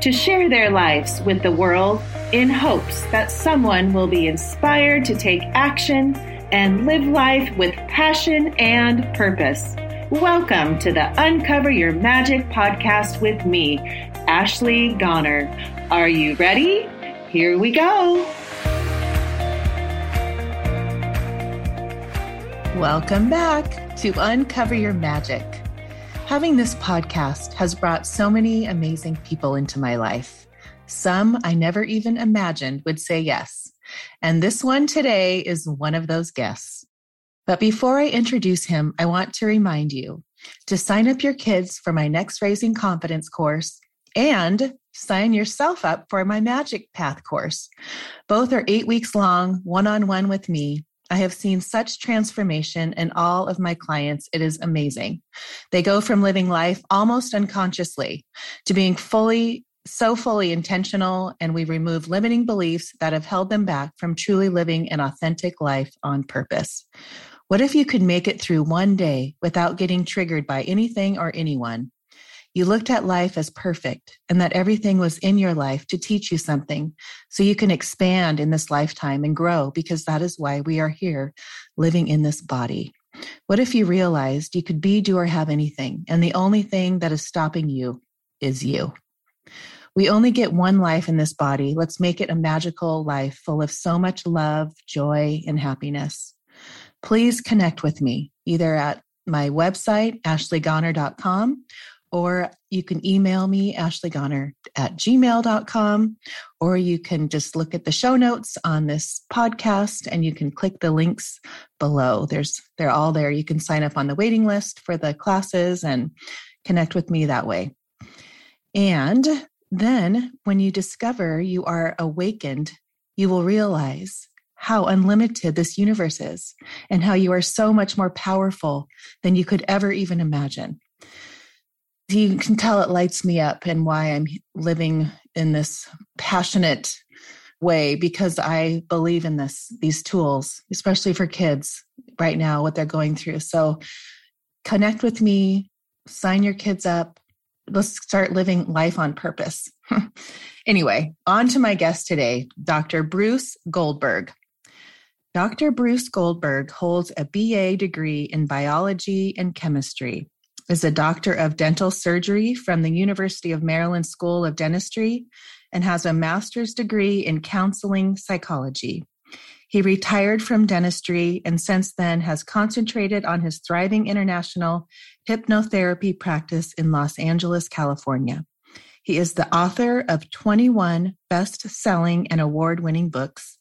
to share their lives with the world in hopes that someone will be inspired to take action and live life with passion and purpose. Welcome to the Uncover Your Magic podcast with me, Ashley Goner. Are you ready? Here we go. Welcome back to Uncover Your Magic. Having this podcast has brought so many amazing people into my life. Some I never even imagined would say yes. And this one today is one of those guests. But before I introduce him, I want to remind you to sign up your kids for my next Raising Confidence course and sign yourself up for my Magic Path course. Both are 8 weeks long, one-on-one with me. I have seen such transformation in all of my clients. It is amazing. They go from living life almost unconsciously to being fully intentional, and we remove limiting beliefs that have held them back from truly living an authentic life on purpose. What if you could make it through one day without getting triggered by anything or anyone? You looked at life as perfect and that everything was in your life to teach you something so you can expand in this lifetime and grow, because that is why we are here living in this body. What if you realized you could be, do, or have anything, and the only thing that is stopping you is you? We only get one life in this body. Let's make it a magical life full of so much love, joy, and happiness. Please connect with me either at my website, ashleygoner.com, or you can email me, ashleygoner@gmail.com, or you can just look at the show notes on this podcast and you can click the links below. They're all there. You can sign up on the waiting list for the classes and connect with me that way. And then when you discover you are awakened, you will realize how unlimited this universe is and how you are so much more powerful than you could ever even imagine. You can tell it lights me up and why I'm living in this passionate way, because I believe in these tools, especially for kids right now, what they're going through. So connect with me, sign your kids up. Let's start living life on purpose. Anyway, on to my guest today, Dr. Bruce Goldberg. Dr. Bruce Goldberg holds a BA degree in biology and chemistry, is a doctor of dental surgery from the University of Maryland School of Dentistry, and has a master's degree in counseling psychology. He retired from dentistry and since then has concentrated on his thriving international hypnotherapy practice in Los Angeles, California. He is the author of 21 best-selling and award-winning books,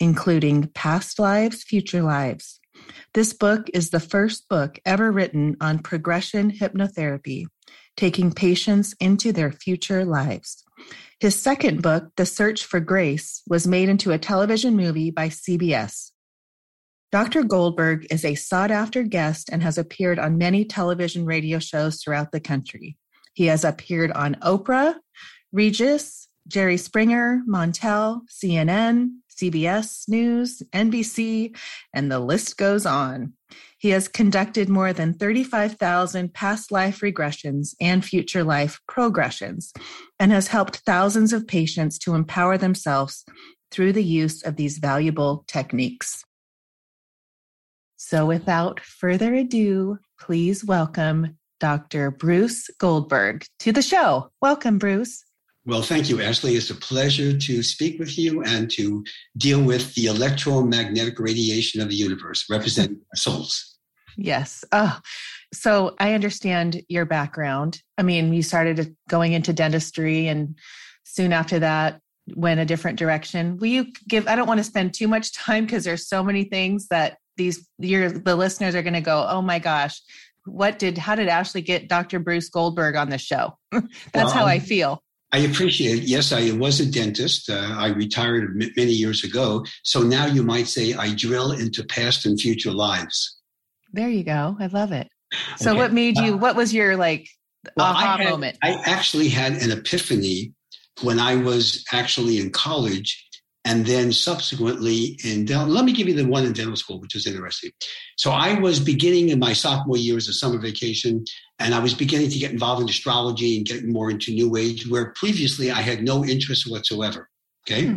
including Past Lives, Future Lives. This book is the first book ever written on progression hypnotherapy, taking patients into their future lives. His second book, The Search for Grace, was made into a television movie by CBS. Dr. Goldberg is a sought-after guest and has appeared on many television radio shows throughout the country. He has appeared on Oprah, Regis, Jerry Springer, Montel, CNN, CBS News, NBC, and the list goes on. He has conducted more than 35,000 past life regressions and future life progressions, and has helped thousands of patients to empower themselves through the use of these valuable techniques. So without further ado, please welcome Dr. Bruce Goldberg to the show. Welcome, Bruce. Well, thank you, Ashley. It's a pleasure to speak with you and to deal with the electromagnetic radiation of the universe, representing our souls. Yes. Oh, so I understand your background. I mean, you started going into dentistry and soon after that went a different direction. Will you give, I don't want to spend too much time because there's so many things that the listeners are going to go, oh my gosh, how did Ashley get Dr. Bruce Goldberg on the show? That's how I feel. I appreciate it. Yes, I was a dentist. I retired many years ago. So now you might say I drill into past and future lives. There you go. I love it. So okay. What made you, what was your moment? I actually had an epiphany when I was actually in college and then subsequently in let me give you the one in dental school, which is interesting. So I was beginning in my sophomore year as a summer vacation, and I was beginning to get involved in astrology and getting more into New Age, where previously I had no interest whatsoever. Okay. Hmm.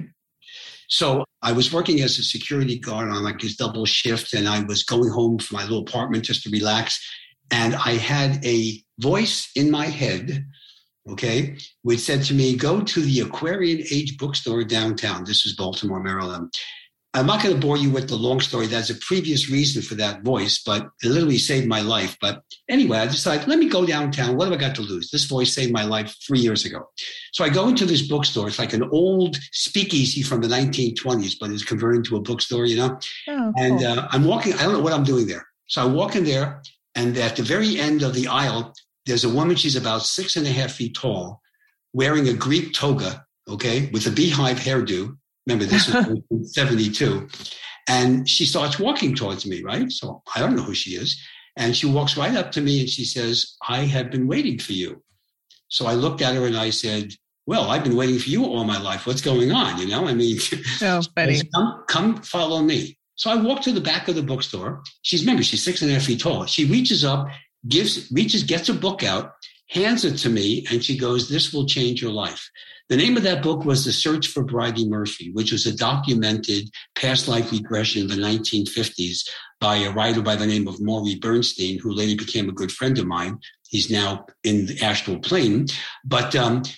So I was working as a security guard on like his double shift, and I was going home from my little apartment just to relax. And I had a voice in my head, okay, which said to me, go to the Aquarian Age bookstore downtown. This is Baltimore, Maryland. I'm not going to bore you with the long story. That's a previous reason for that voice, but it literally saved my life. But anyway, I decided, let me go downtown. What have I got to lose? This voice saved my life 3 years ago. So I go into this bookstore. It's like an old speakeasy from the 1920s, but it's converted to a bookstore, you know? Oh, and cool. I'm walking. I don't know what I'm doing there. So I walk in there, and at the very end of the aisle, there's a woman. She's about 6.5 feet tall, wearing a Greek toga, okay, with a beehive hairdo. Remember, this is 72. And she starts walking towards me, right? So I don't know who she is. And she walks right up to me and she says, I have been waiting for you. So I looked at her and I said, well, I've been waiting for you all my life. What's going on? You know, I mean, oh, funny. Come follow me. So I walk to the back of the bookstore. She's 6.5 feet tall. She reaches up, gets a book out, hands it to me, and she goes, this will change your life. The name of that book was The Search for Bridie Murphy, which was a documented past life regression in the 1950s by a writer by the name of Maury Bernstein, who later became a good friend of mine. He's now in the astral plane. But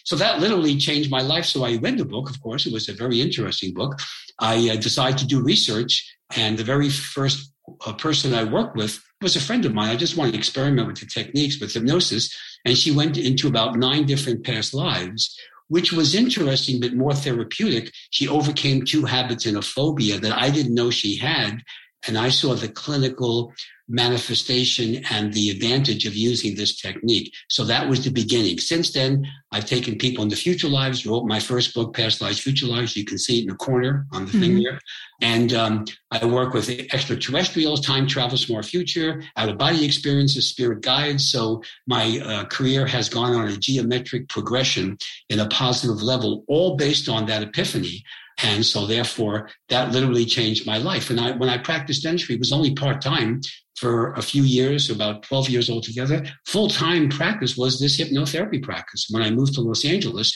so that literally changed my life. So I read the book, of course. It was a very interesting book. I decided to do research. And the very first person I worked with was a friend of mine. I just wanted to experiment with the techniques, with hypnosis. And she went into about 9 different past lives, which was interesting, but more therapeutic. She overcame 2 habits and a phobia that I didn't know she had. And I saw the clinical manifestation and the advantage of using this technique. So that was the beginning. Since then, I've taken people into future lives, wrote my first book, Past Lives, Future Lives. You can see it in the corner on the thing there. And I work with extraterrestrials, time travel, smart future, out-of-body experiences, spirit guides. So my career has gone on a geometric progression in a positive level, all based on that epiphany. And so therefore, that literally changed my life. And when I practiced dentistry, it was only part-time for a few years, about 12 years altogether. Full-time practice was this hypnotherapy practice. When I moved to Los Angeles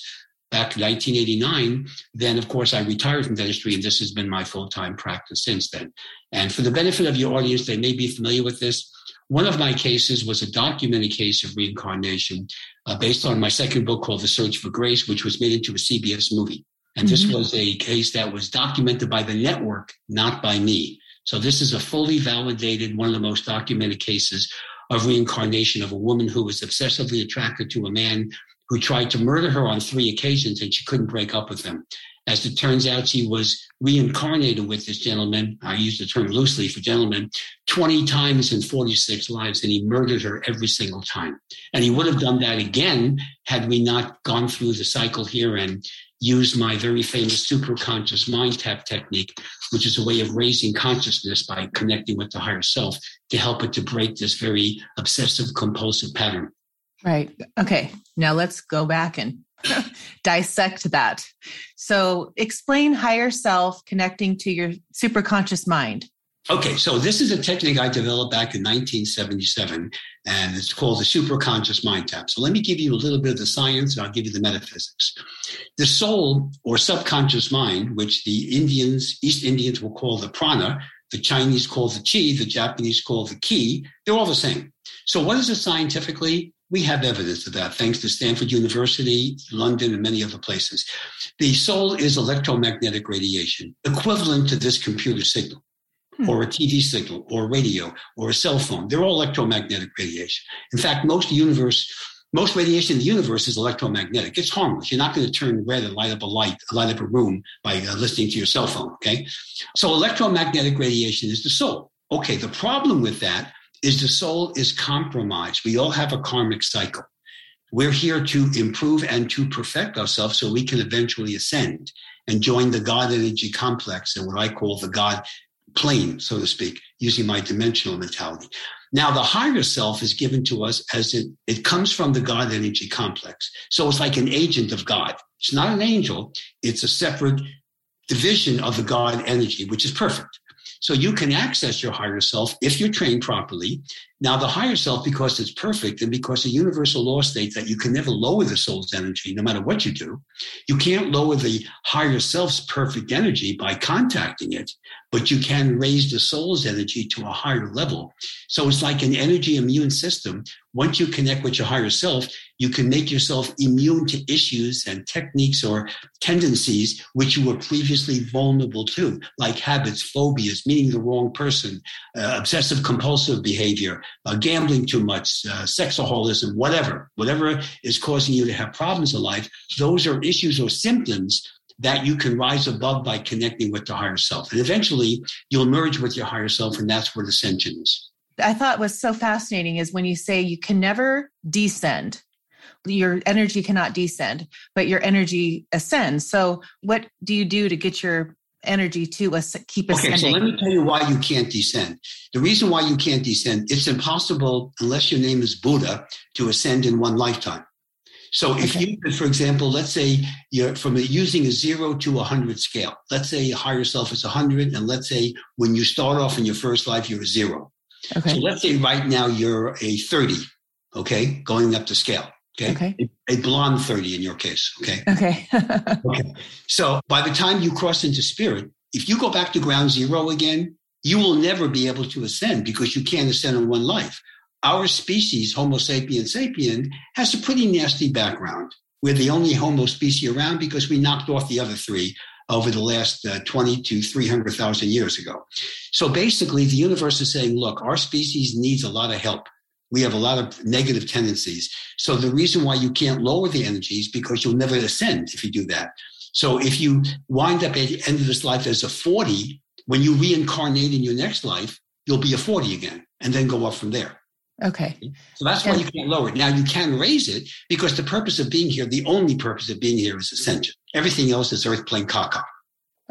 back in 1989, then, of course, I retired from dentistry, and this has been my full-time practice since then. And for the benefit of your audience, they may be familiar with this. One of my cases was a documented case of reincarnation based on my second book called The Search for Grace, which was made into a CBS movie. And this was a case that was documented by the network, not by me. So this is a fully validated, one of the most documented cases of reincarnation of a woman who was obsessively attracted to a man who tried to murder her on 3 occasions, and she couldn't break up with him. As it turns out, she was reincarnated with this gentleman, I use the term loosely for gentleman, 20 times in 46 lives, and he murdered her every single time. And he would have done that again had we not gone through the cycle here and used my very famous superconscious mind tap technique, which is a way of raising consciousness by connecting with the higher self to help it to break this very obsessive compulsive pattern. Right. Okay. Now let's go back and dissect that. So explain higher self connecting to your superconscious mind. Okay, so this is a technique I developed back in 1977, and it's called the superconscious mind tap. So let me give you a little bit of the science, and I'll give you the metaphysics. The soul or subconscious mind, which the East Indians will call the prana, the Chinese call the chi, the Japanese call the ki, they're all the same. So what is it scientifically? We have evidence of that, thanks to Stanford University, London, and many other places. The soul is electromagnetic radiation, equivalent to this computer signal, or a TV signal, or radio, or a cell phone. They're all electromagnetic radiation. In fact, most radiation in the universe is electromagnetic. It's harmless. You're not going to turn red and light up a room by listening to your cell phone, okay? So electromagnetic radiation is the soul. Okay, the problem with that is the soul is compromised. We all have a karmic cycle. We're here to improve and to perfect ourselves so we can eventually ascend and join the God energy complex and what I call the God plane, so to speak, using my dimensional mentality. Now, the higher self is given to us as it comes from the God energy complex. So it's like an agent of God. It's not an angel. It's a separate division of the God energy, which is perfect. So you can access your higher self if you're trained properly. Now, the higher self, because it's perfect and because the universal law states that you can never lower the soul's energy, no matter what you do, you can't lower the higher self's perfect energy by contacting it, but you can raise the soul's energy to a higher level. So it's like an energy immune system. Once you connect with your higher self, you can make yourself immune to issues and techniques or tendencies which you were previously vulnerable to, like habits, phobias, meeting the wrong person, obsessive compulsive behavior, gambling too much, sexaholism, whatever is causing you to have problems in life. Those are issues or symptoms that you can rise above by connecting with the higher self. And eventually you'll merge with your higher self, and that's where ascension is. I thought was so fascinating is when you say you can never descend, your energy cannot descend, but your energy ascends. So what do you do to get your energy to keep ascending? Okay, so let me tell you why you can't descend. The reason why you can't descend, it's impossible unless your name is Buddha to ascend in one lifetime. So if you, for example, let's say you're from using a 0 to 100 scale, let's say your higher self is 100. And let's say when you start off in your first life, you're a 0. Okay. So let's say right now you're a 30, okay, going up the scale, okay? A blonde 30 in your case, okay? Okay. Okay. So by the time you cross into spirit, if you go back to ground zero again, you will never be able to ascend because you can't ascend in one life. Our species, Homo sapiens sapien, has a pretty nasty background. We're the only Homo species around because we knocked off the other three over the last 20 to 300,000 years ago. So basically, the universe is saying, look, our species needs a lot of help. We have a lot of negative tendencies. So the reason why you can't lower the energy is because you'll never ascend if you do that. So if you wind up at the end of this life as a 40, when you reincarnate in your next life, you'll be a 40 again and then go up from there. Okay. So that's why you can't lower it. Now you can raise it because the purpose of being here, the only purpose of being here is ascension. Everything else is earth plane caca.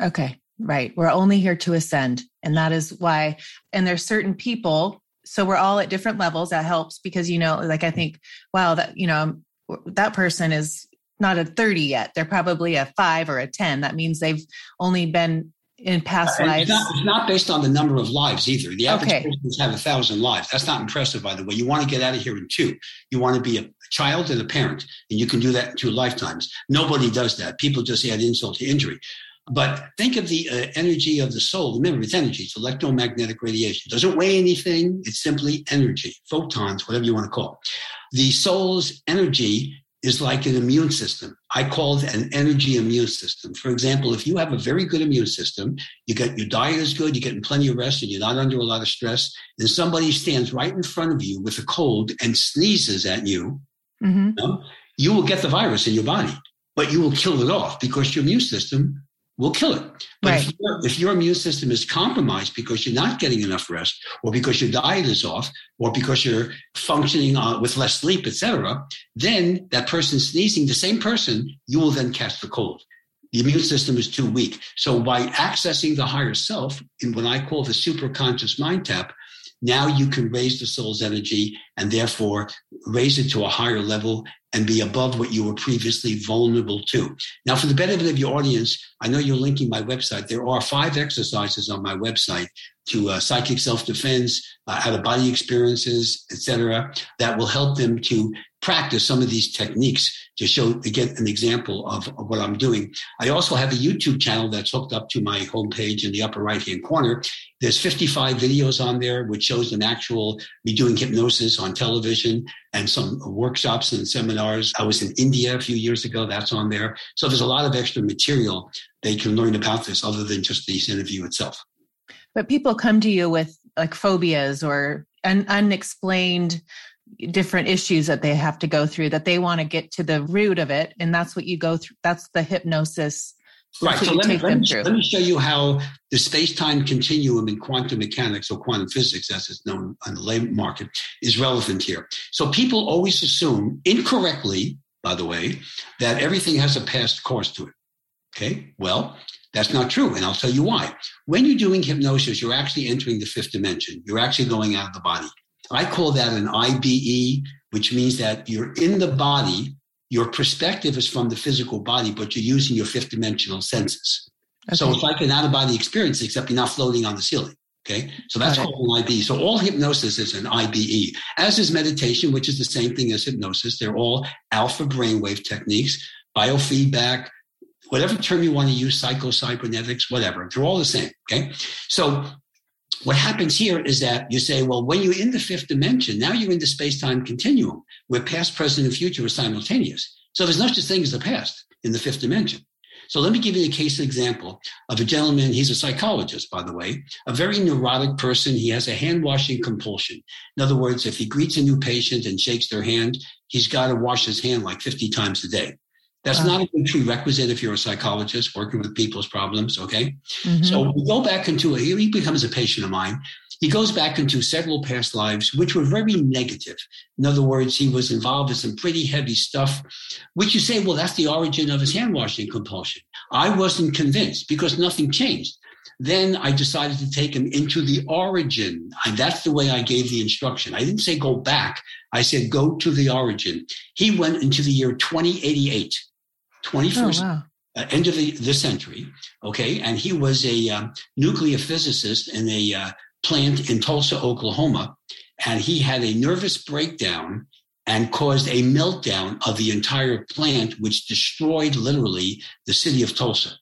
Okay. Right. We're only here to ascend. And that is why, and there's certain people. So we're all at different levels. That helps because, you know, like, I think, wow, that, you know, that person is not a 30 yet. They're probably a 5 or a 10. That means they've only been in past lives. It's not based on the number of lives either. The average persons have 1,000 lives. That's not impressive, by the way. You want to get out of here in 2. You want to be a child and a parent, and you can do that in 2 lifetimes. Nobody does that. People just add insult to injury. But think of the energy of the soul. Remember, it's energy. It's electromagnetic radiation. It doesn't weigh anything. It's simply energy, photons, whatever you want to call it. The soul's energy is like an immune system. I call it an energy immune system. For example, if you have a very good immune system, you get your diet is good, you're getting plenty of rest, and you're not under a lot of stress, and somebody stands right in front of you with a cold and sneezes at you, mm-hmm. You will get the virus in your body, but you will kill it off because your immune system will kill it. But right. If your immune system is compromised because you're not getting enough rest, or because your diet is off, or because you're functioning with less sleep, etc., then that person sneezing, the same person, you will then catch the cold. The immune system is too weak. So by accessing the higher self in what I call the superconscious mind tap, now you can raise the soul's energy and therefore raise it to a higher level and be above what you were previously vulnerable to. Now, for the benefit of your audience, I know you're linking my website. There are 5 exercises on my website to psychic self-defense, out-of-body experiences, etc., that will help them to practice some of these techniques to show, to get an example of what I'm doing. I also have a YouTube channel that's hooked up to my homepage in the upper right-hand corner. There's 55 videos on there, which shows an actual me doing hypnosis on television and some workshops and seminars. I was in India a few years ago. That's on there. So there's a lot of extra material they can learn about this other than just this interview itself. But people come to you with like phobias or unexplained different issues that they have to go through that they want to get to the root of it. And that's what you go through. That's the hypnosis Right. So let me show you how the space-time continuum in quantum mechanics or quantum physics, as it's known on the labor market, is relevant here. So people always assume, incorrectly, by the way, that everything has a past cause to it. Okay, well, that's not true. And I'll tell you why. When you're doing hypnosis, you're actually entering the fifth dimension. You're actually going out of the body. I call that an IBE, which means that you're in the body. Your perspective is from the physical body, but you're using your fifth dimensional senses. Okay. So it's like an out-of-body experience, except you're not floating on the ceiling. Okay. So that's called an IBE. So all hypnosis is an IBE, as is meditation, which is the same thing as hypnosis. They're all alpha brainwave techniques, biofeedback, whatever term you want to use, psycho-cybernetics, whatever. They're all the same. Okay. So what happens here is that you say, well, when you're in the fifth dimension, now you're in the space-time continuum where past, present, and future are simultaneous. So there's no such thing as the past in the fifth dimension. So let me give you a case example of a gentleman. He's a psychologist, by the way, a very neurotic person. He has a hand-washing compulsion. In other words, if he greets a new patient and shakes their hand, he's got to wash his hand like 50 times a day. That's not a good prerequisite if you're a psychologist working with people's problems, okay? Mm-hmm. So we go back into it. He becomes a patient of mine. He goes back into several past lives, which were very negative. In other words, he was involved in some pretty heavy stuff, which you say, well, that's the origin of his hand-washing compulsion. I wasn't convinced because nothing changed. Then I decided to take him into the origin. That's the way I gave the instruction. I didn't say go back. I said go to the origin. He went into the year 2088. 21st, end of the century, okay? And he was a nuclear physicist in a plant in Tulsa, Oklahoma, and he had a nervous breakdown and caused a meltdown of the entire plant, which destroyed literally the city of Tulsa.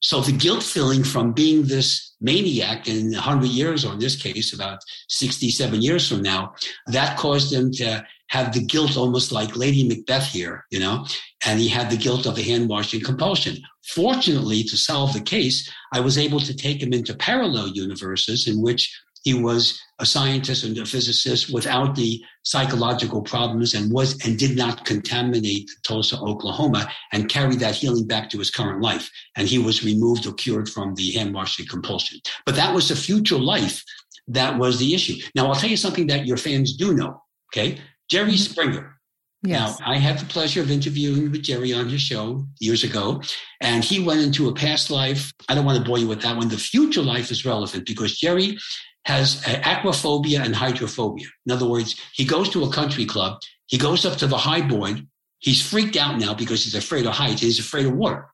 So the guilt feeling from being this maniac in 100 years, or in this case, about 67 years from now, that caused him to have the guilt almost like Lady Macbeth here, you know, and he had the guilt of a hand-washing compulsion. Fortunately, to solve the case, I was able to take him into parallel universes in which he was a scientist and a physicist without the psychological problems and did not contaminate Tulsa, Oklahoma, and carried that healing back to his current life. And he was removed or cured from the hand-washing compulsion. But that was a future life. That was the issue. Now, I'll tell you something that your fans do know, okay? Jerry Springer. Yes. Now, I had the pleasure of interviewing with Jerry on his show years ago, and he went into a past life. I don't want to bore you with that one. The future life is relevant because Jerry has aquaphobia and hydrophobia. In other words, he goes to a country club. He goes up to the high board. He's freaked out now because he's afraid of heights. He's afraid of water.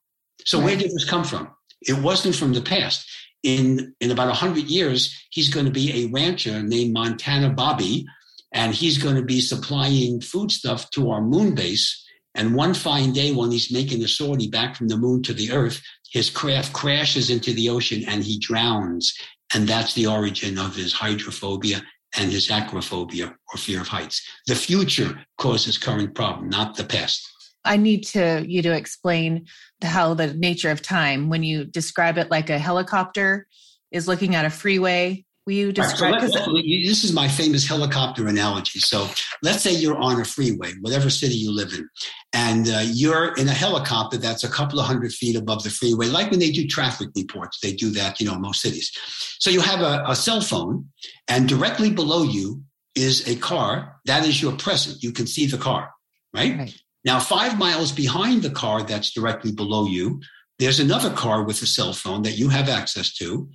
So Where did this come from? It wasn't from the past. In about 100 years, he's going to be a rancher named Montana Bobby, and he's going to be supplying foodstuff to our moon base. And one fine day when he's making a sortie back from the moon to the earth, his craft crashes into the ocean and he drowns. And that's the origin of his hydrophobia and his aquaphobia, or fear of heights. The future causes current problem, not the past. I need you to explain how the nature of time, when you describe it like a helicopter is looking at a freeway. Will you describe it? So this is my famous helicopter analogy. So let's say you're on a freeway, whatever city you live in, and you're in a helicopter that's a couple of hundred feet above the freeway, like when they do traffic reports. They do that, you know, in most cities. So you have a cell phone, and directly below you is a car. That is your present. You can see the car, right? Now, 5 miles behind the car that's directly below you, there's another car with a cell phone that you have access to.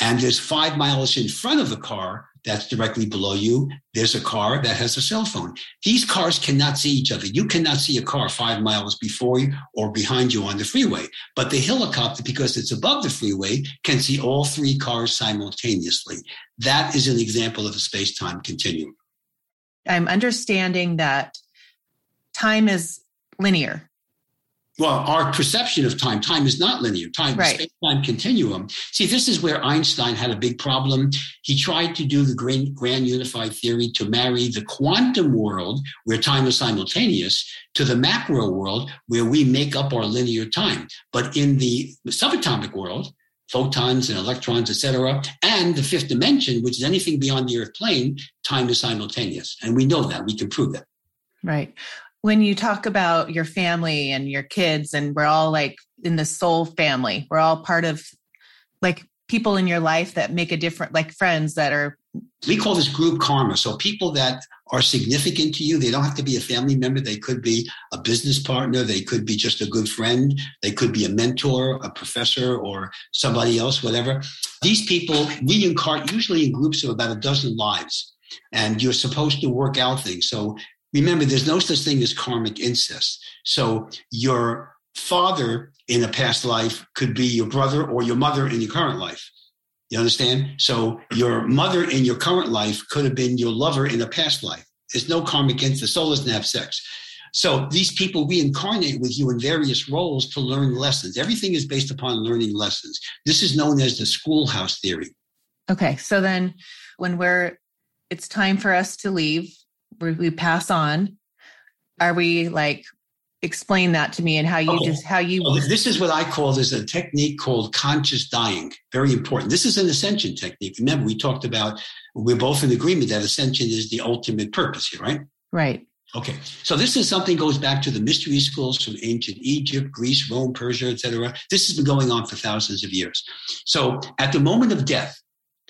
And there's 5 miles in front of the car that's directly below you. There's a car that has a cell phone. These cars cannot see each other. You cannot see a car 5 miles before you or behind you on the freeway. But the helicopter, because it's above the freeway, can see all three cars simultaneously. That is an example of a space-time continuum. I'm understanding that time is linear. Well, our perception of time is not linear. Time is space-time continuum. See, this is where Einstein had a big problem. He tried to do the grand unified theory to marry the quantum world, where time is simultaneous, to the macro world, where we make up our linear time. But in the subatomic world, photons and electrons, et cetera, and the fifth dimension, which is anything beyond the Earth plane, time is simultaneous. And we know that. We can prove that. Right. when you talk about your family and your kids, and we're all like in the soul family, we're all part of like people in your life that make a difference, like friends that are. We call this group karma. So people that are significant to you, they don't have to be a family member. They could be a business partner. They could be just a good friend. They could be a mentor, a professor, or somebody else, whatever. These people reincarnate usually in groups of about a dozen lives, and you're supposed to work out things. So remember, there's no such thing as karmic incest. So your father in a past life could be your brother or your mother in your current life. You understand? So your mother in your current life could have been your lover in a past life. There's no karmic incest. The soul doesn't have sex. So these people reincarnate with you in various roles to learn lessons. Everything is based upon learning lessons. This is known as the schoolhouse theory. Okay. So then when it's time for us to leave, we pass on. Are we like, explain that to me and how you This is what I call, there's a technique called conscious dying. Very important. This is an ascension technique. Remember, we talked about, we're both in agreement that ascension is the ultimate purpose here, right? Right. Okay. So this is something goes back to the mystery schools from ancient Egypt, Greece, Rome, Persia, etc. This has been going on for thousands of years. So at the moment of death,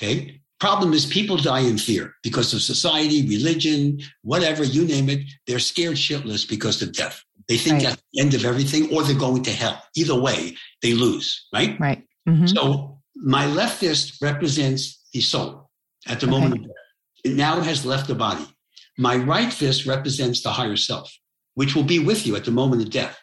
okay, problem is people die in fear because of society, religion, whatever, you name it. They're scared shitless because of death. They think That's the end of everything, or they're going to hell. Either way, they lose, right? Right. Mm-hmm. So my left fist represents the soul at the moment of death. It now has left the body. My right fist represents the higher self, which will be with you at the moment of death.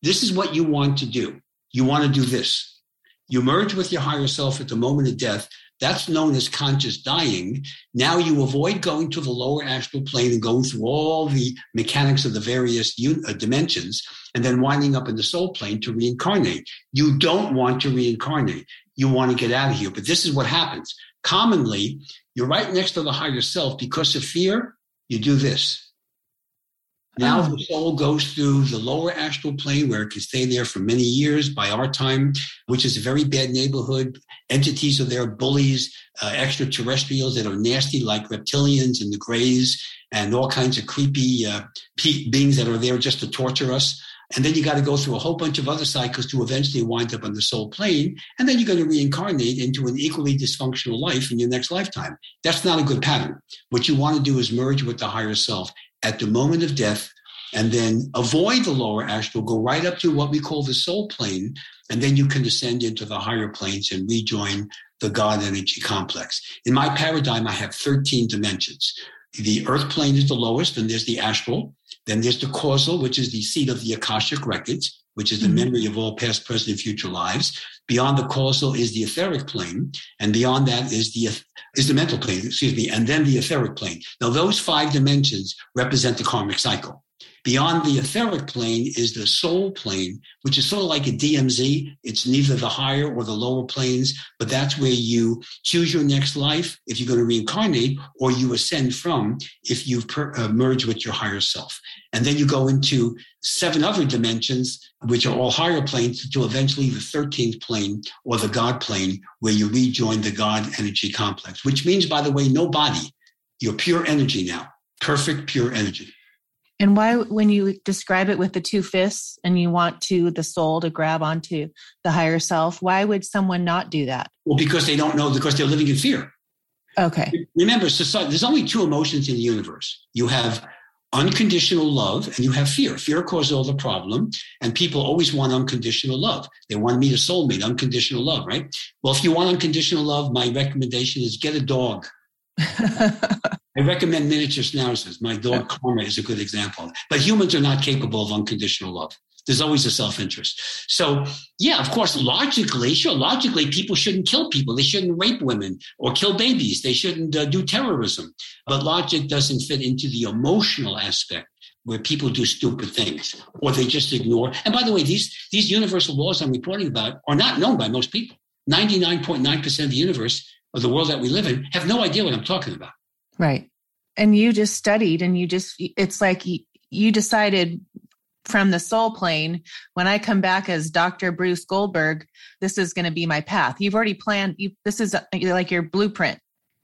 This is what you want to do. You want to do this. You merge with your higher self at the moment of death. That's known as conscious dying. Now you avoid going to the lower astral plane and going through all the mechanics of the various dimensions and then winding up in the soul plane to reincarnate. You don't want to reincarnate. You want to get out of here. But this is what happens. Commonly, you're right next to the higher self. Because of fear, you do this. Now the soul goes through the lower astral plane where it can stay there for many years by our time, which is a very bad neighborhood. Entities are there, bullies, extraterrestrials that are nasty like reptilians and the Greys and all kinds of creepy beings that are there just to torture us. And then you got to go through a whole bunch of other cycles to eventually wind up on the soul plane. And then you're going to reincarnate into an equally dysfunctional life in your next lifetime. That's not a good pattern. What you want to do is merge with the higher self at the moment of death, and then avoid the lower astral, go right up to what we call the soul plane, and then you can descend into the higher planes and rejoin the God energy complex. In my paradigm, I have 13 dimensions. The earth plane is the lowest, and there's the astral. Then there's the causal, which is the seat of the Akashic records, which is the memory of all past, present, and future lives. Beyond the causal is the etheric plane, and beyond that is the mental plane, and then the etheric plane. Now, those five dimensions represent the karmic cycle. Beyond the etheric plane is the soul plane, which is sort of like a DMZ. It's neither the higher or the lower planes, but that's where you choose your next life if you're going to reincarnate, or you ascend from if you merge with your higher self. And then you go into 7 other dimensions, which are all higher planes, to eventually the 13th plane or the God plane, where you rejoin the God energy complex, which means, by the way, no body. You're pure energy now, perfect pure energy. And why, when you describe it with the two fists and you want the soul to grab onto the higher self, why would someone not do that? Well, because they don't know, because they're living in fear. Okay. Remember, society, there's only 2 emotions in the universe. You have unconditional love and you have fear. Fear causes all the problem, and people always want unconditional love. They want to meet a soulmate, unconditional love, right? Well, if you want unconditional love, my recommendation is get a dog. I recommend miniature schnauzers. My dog Karma is a good example. But humans are not capable of unconditional love. There's always a self-interest. So, yeah, of course, logically, people shouldn't kill people. They shouldn't rape women or kill babies. They shouldn't do terrorism. But logic doesn't fit into the emotional aspect where people do stupid things or they just ignore. And by the way, these universal laws I'm reporting about are not known by most people. 99.9% of the universe, of the world that we live in, have no idea what I'm talking about. Right. And you just studied and it's like you decided from the soul plane, when I come back as Dr. Bruce Goldberg, this is going to be my path. You've already planned. This is like your blueprint.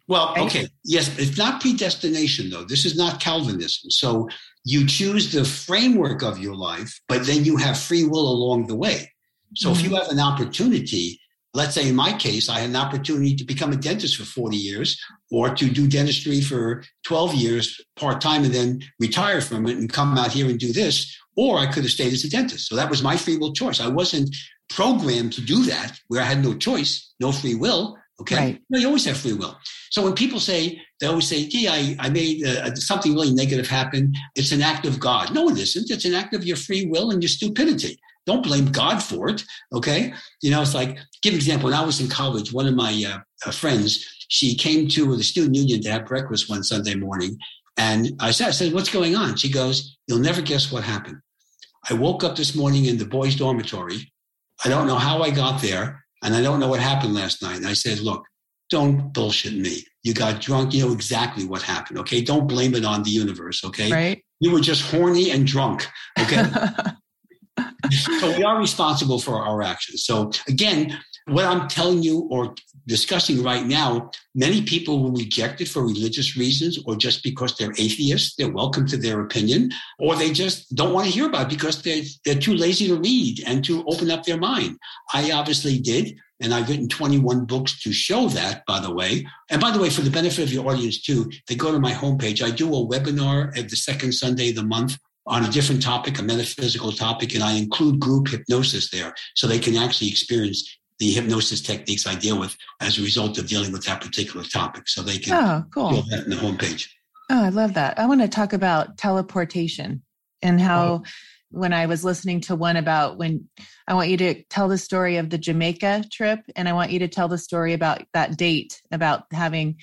Well, right? Okay. Yes. It's not predestination, though. This is not Calvinism. So You choose the framework of your life, but then you have free will along the way. So if you have an opportunity, let's say in my case, I had an opportunity to become a dentist for 40 years or to do dentistry for 12 years part-time and then retire from it and come out here and do this, or I could have stayed as a dentist. So that was my free will choice. I wasn't programmed to do that where I had no choice, no free will. Okay. Right. No, you always have free will. So when people say, they always say, gee, I made something really negative happen. It's an act of God. No, it isn't. It's an act of your free will and your stupidity. Don't blame God for it, okay? You know, it's like, give an example. When I was in college, one of my friends, she came to the student union to have breakfast one Sunday morning. And I said, what's going on? She goes, you'll never guess what happened. I woke up this morning in the boys' dormitory. I don't know how I got there. And I don't know what happened last night. And I said, look, don't bullshit me. You got drunk. You know exactly what happened, okay? Don't blame it on the universe, okay? Right. You were just horny and drunk, okay? So we are responsible for our actions. So again, what I'm telling you or discussing right now, many people will reject it for religious reasons or just because they're atheists. They're welcome to their opinion, or they just don't want to hear about it because they're too lazy to read and to open up their mind. I obviously did. And I've written 21 books to show that, by the way. And by the way, for the benefit of your audience too, they go to my homepage. I do a webinar at the second Sunday of the month on a different topic, a metaphysical topic, and I include group hypnosis there so they can actually experience the hypnosis techniques I deal with as a result of dealing with that particular topic. So they can feel that in the homepage. Oh, I love that. I want to talk about teleportation and how when I was listening to one about when I want you to tell the story of the Jamaica trip, and I want you to tell the story about that date, about having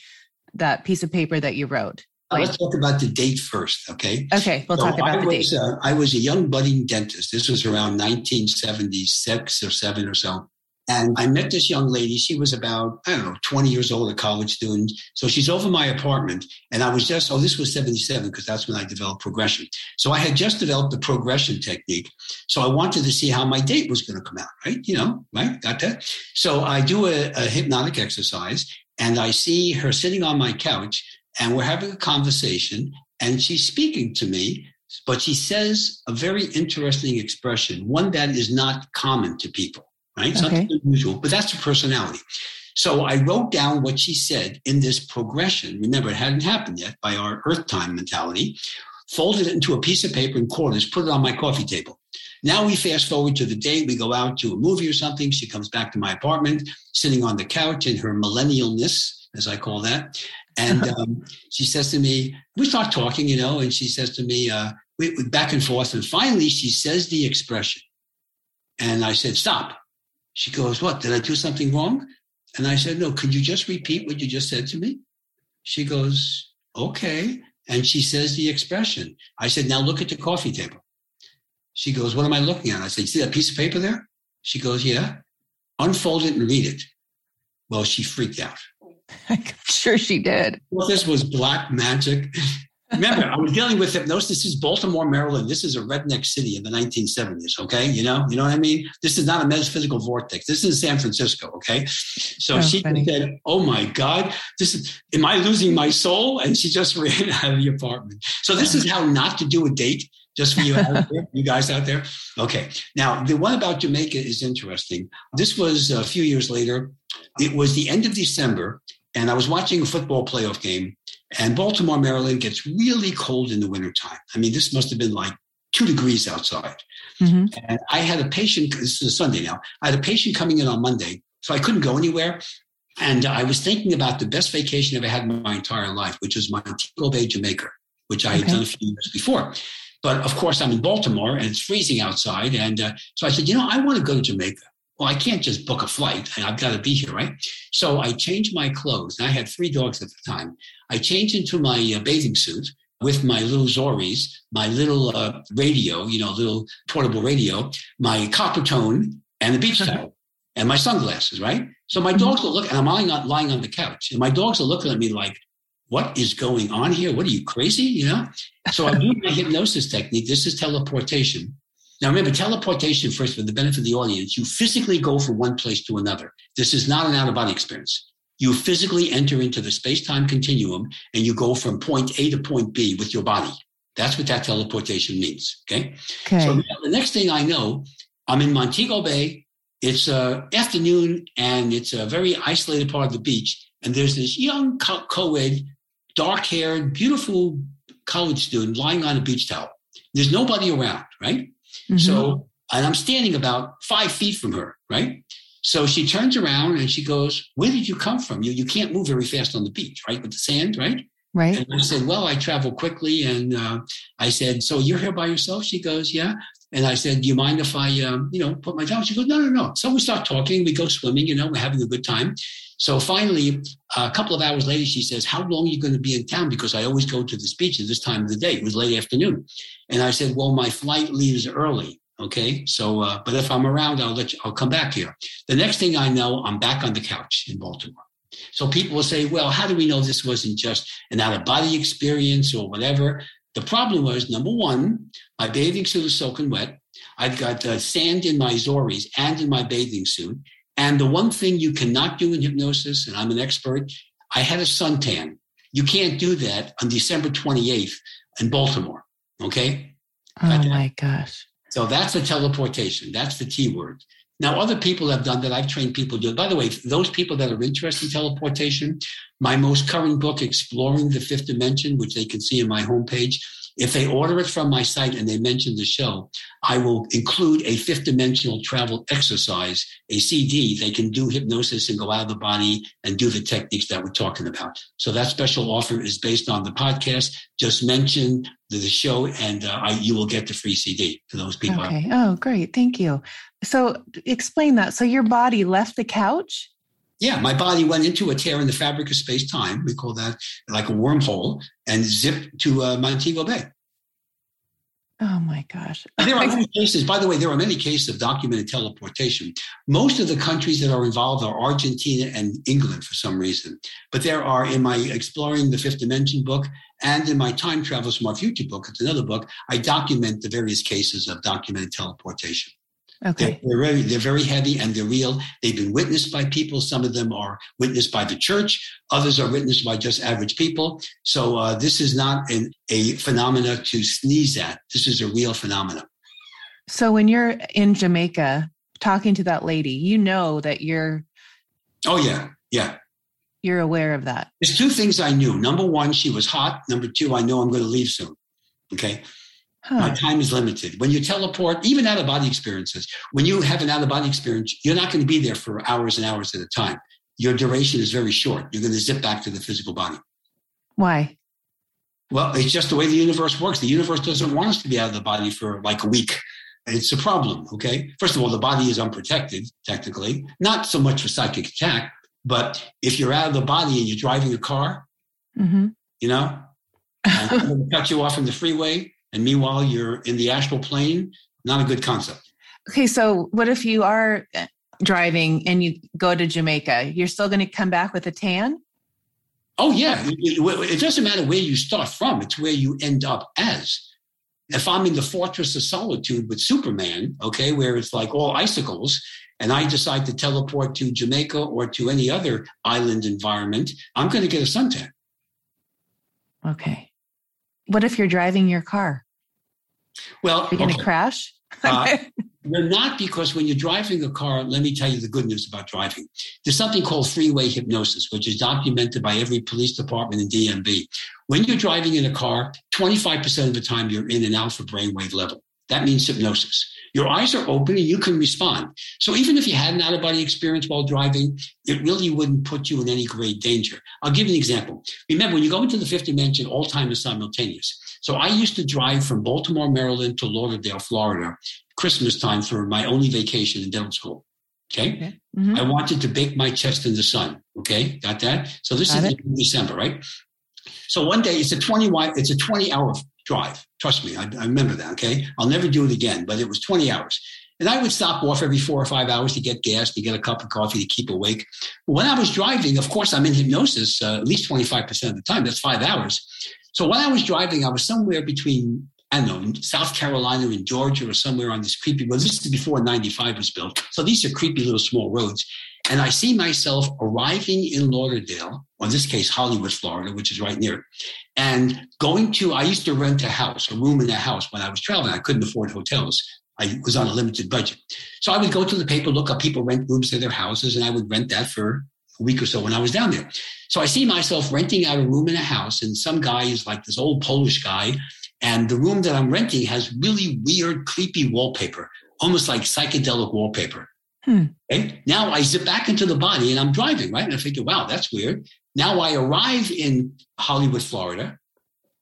that piece of paper that you wrote. Let's talk about the date first, okay? Okay, we'll talk about the date. I was a young budding dentist. This was around 1976 or 7 or so. And I met this young lady. She was about, 20 years old, a college student. So she's over my apartment. And I was this was 77 because that's when I developed progression. So I had just developed the progression technique. So I wanted to see how my date was going to come out, right? You know, right? Got that? So I do a hypnotic exercise and I see her sitting on my couch. And we're having a conversation, and she's speaking to me, but she says a very interesting expression, one that is not common to people, right? It's not unusual, but that's her personality. So I wrote down what she said in this progression. Remember, it hadn't happened yet by our Earth time mentality. Folded it into a piece of paper in quarters, put it on my coffee table. Now we fast forward to the day we go out to a movie or something. She comes back to my apartment, sitting on the couch in her millennialness, as I call that. And she says to me, we start talking, and she says to me, we back and forth. And finally, she says the expression. And I said, stop. She goes, what, did I do something wrong? And I said, no, could you just repeat what you just said to me? She goes, okay. And she says the expression. I said, now look at the coffee table. She goes, what am I looking at? I said, see that piece of paper there? She goes, yeah. Unfold it and read it. Well, she freaked out. I'm sure she did. Well, this was black magic. Remember, I was dealing with hypnosis. This is Baltimore, Maryland. This is a redneck city in the 1970s, okay? You know what I mean? This is not a metaphysical vortex. This is San Francisco, okay? So she said, oh, my God, am I losing my soul? And she just ran out of the apartment. So this is how not to do a date, just for you out there, you guys out there. Okay. Now, the one about Jamaica is interesting. This was a few years later. It was the end of December. And I was watching a football playoff game, and Baltimore, Maryland gets really cold in the wintertime. I mean, this must have been like 2 degrees outside. Mm-hmm. And I had a patient, this is a Sunday now, I had a patient coming in on Monday, so I couldn't go anywhere. And I was thinking about the best vacation I've ever had in my entire life, which is Montego Bay, Jamaica, which I had done a few years before. But of course, I'm in Baltimore, and it's freezing outside. And so I said, I want to go to Jamaica. Well, I can't just book a flight. I've got to be here, right? So I changed my clothes. And I had 3 dogs at the time. I changed into my bathing suit with my little Zoris, my little radio, little portable radio, my copper tone, and the beach towel, and my sunglasses, right? So my dogs will look, and I'm lying on the couch, and my dogs are looking at me like, what is going on here? What are you, crazy? So I do my hypnosis technique. This is teleportation. Now, remember, teleportation, first, for the benefit of the audience, you physically go from one place to another. This is not an out-of-body experience. You physically enter into the space-time continuum, and you go from point A to point B with your body. That's what that teleportation means. Okay. So now, the next thing I know, I'm in Montego Bay. It's afternoon, and it's a very isolated part of the beach. And there's this young co-ed, dark-haired, beautiful college student lying on a beach towel. There's nobody around, right? Mm-hmm. So, and I'm standing about 5 feet from her, right? So she turns around and she goes, "Where did you come from? You can't move very fast on the beach, right? With the sand, right?" Right. And I said, "Well, I travel quickly." And I said, "So you're here by yourself?" She goes, "Yeah." And I said, "Do you mind if I, put my towel?" She goes, No. So we start talking. We go swimming. We're having a good time. So finally, a couple of hours later, she says, "How long are you going to be in town? Because I always go to this beach at this time of the day." It was late afternoon. And I said, "Well, my flight leaves early. Okay. So, but if I'm around, I'll come back here." The next thing I know, I'm back on the couch in Baltimore. So people will say, "Well, how do we know this wasn't just an out-of-body experience or whatever?" The problem was, number one, my bathing suit was soaking wet. I've got sand in my zoris and in my bathing suit. And the one thing you cannot do in hypnosis, and I'm an expert, I had a suntan. You can't do that on December 28th in Baltimore. Okay? Oh, my gosh. So that's the teleportation. That's the T word. Now, other people have done that. I've trained people to do it. By the way, those people that are interested in teleportation, my most current book, Exploring the Fifth Dimension, which they can see in my homepage, if they order it from my site and they mention the show, I will include a fifth dimensional travel exercise, a CD. They can do hypnosis and go out of the body and do the techniques that we're talking about. So that special offer is based on the podcast. Just mention the show and you will get the free CD for those people. Okay. Oh, great. Thank you. So explain that. So your body left the couch? Yeah, my body went into a tear in the fabric of space-time. We call that like a wormhole, and zipped to Montego Bay. Oh, my gosh. There are many cases. By the way, there are many cases of documented teleportation. Most of the countries that are involved are Argentina and England for some reason. But there are, in my Exploring the Fifth Dimension book and in my Time Travel Smart Future book, it's another book, I document the various cases of documented teleportation. Okay. They're very heavy and they're real. They've been witnessed by people. Some of them are witnessed by the church. Others are witnessed by just average people. So this is not a phenomena to sneeze at. This is a real phenomena. So when you're in Jamaica talking to that lady, you know that you're... Oh, yeah. Yeah. You're aware of that. There's two things I knew. Number one, she was hot. Number two, I know I'm going to leave soon. Okay. Huh. My time is limited. When you teleport, even out-of-body experiences, when you have an out-of-body experience, you're not going to be there for hours and hours at a time. Your duration is very short. You're going to zip back to the physical body. Why? Well, it's just the way the universe works. The universe doesn't want us to be out of the body for like a week. It's a problem, okay? First of all, the body is unprotected, technically. Not so much for psychic attack, but if you're out of the body and you're driving a car, mm-hmm. Cut you off from the freeway, and meanwhile, you're in the astral plane, not a good concept. Okay, so what if you are driving and you go to Jamaica? You're still going to come back with a tan? Oh, yeah. It doesn't matter where you start from. It's where you end up as. If I'm in the Fortress of Solitude with Superman, okay, where it's like all icicles, and I decide to teleport to Jamaica or to any other island environment, I'm going to get a suntan. Okay. What if you're driving your car? Well, you're going to crash? You're not, because when you're driving a car, let me tell you the good news about driving. There's something called freeway hypnosis, which is documented by every police department and DMV. When you're driving in a car, 25% of the time you're in an alpha brainwave level. That means hypnosis. Your eyes are open and you can respond. So even if you had an out-of-body experience while driving, it really wouldn't put you in any great danger. I'll give you an example. Remember, when you go into the fifth dimension, all time is simultaneous. So I used to drive from Baltimore, Maryland to Lauderdale, Florida, Christmas time for my only vacation in dental school. Okay? Mm-hmm. I wanted to bake my chest in the sun. Okay? Got that? So this is in December, right? So one day, it's a 20-hour drive. Trust me, I remember that, okay? I'll never do it again, but it was 20 hours. And I would stop off every 4 or 5 hours to get gas, to get a cup of coffee, to keep awake. But when I was driving, of course, I'm in hypnosis at least 25% of the time. That's 5 hours. So when I was driving, I was somewhere between, I don't know, South Carolina and Georgia or somewhere on this creepy road. This is before 95 was built. So these are creepy little small roads. And I see myself arriving in Lauderdale, or in this case, Hollywood, Florida, which is right near, and going to, I used to rent a house, a room in a house when I was traveling. I couldn't afford hotels. I was on a limited budget. So I would go to the paper, look up people rent rooms to their houses, and I would rent that for a week or so when I was down there. So I see myself renting out a room in a house, and some guy is like this old Polish guy, and the room that I'm renting has really weird, creepy wallpaper, almost like psychedelic wallpaper. Okay? Now I zip back into the body and I'm driving, right? And I figure, wow, that's weird. Now I arrive in Hollywood, Florida,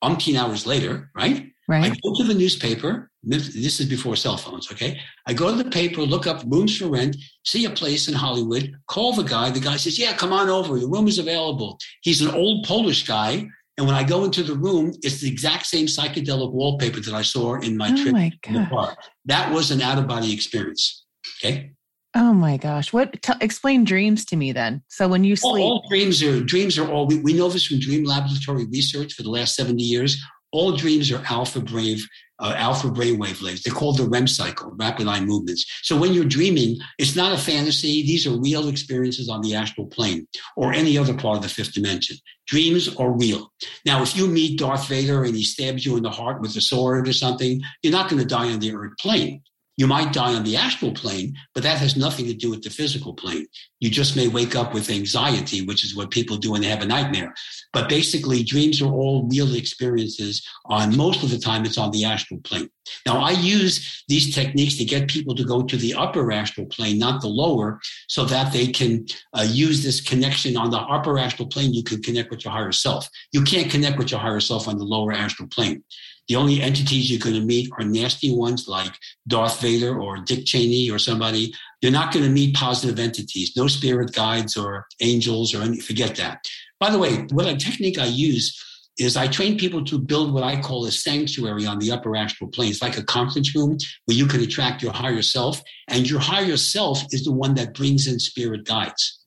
umpteen hours later, right? Right. I go to the newspaper. This is before cell phones, okay? I go to the paper, look up rooms for rent, see a place in Hollywood, call the guy. The guy says, yeah, come on over. The room is available. He's an old Polish guy. And when I go into the room, it's the exact same psychedelic wallpaper that I saw in my trip in the car. That was an out-of-body experience, okay? Oh my gosh. Explain dreams to me then. So when you sleep. All dreams are all, we know this from dream laboratory research for the last 70 years. All dreams are alpha brainwave waves. They're called the REM cycle, rapid eye movements. So when you're dreaming, it's not a fantasy. These are real experiences on the astral plane or any other part of the fifth dimension. Dreams are real. Now, if you meet Darth Vader and he stabs you in the heart with a sword or something, you're not going to die on the earth plane. You might die on the astral plane, but that has nothing to do with the physical plane. You just may wake up with anxiety, which is what people do when they have a nightmare. But basically, dreams are all real experiences. On most of the time, it's on the astral plane. Now, I use these techniques to get people to go to the upper astral plane, not the lower, so that they can use this connection on the upper astral plane. You can connect with your higher self. You can't connect with your higher self on the lower astral plane. The only entities you're going to meet are nasty ones like Darth Vader or Dick Cheney or somebody. You're not going to meet positive entities, no spirit guides or angels or any, forget that. By the way, what a technique I use is I train people to build what I call a sanctuary on the upper astral plane. It's like a conference room where you can attract your higher self, and your higher self is the one that brings in spirit guides.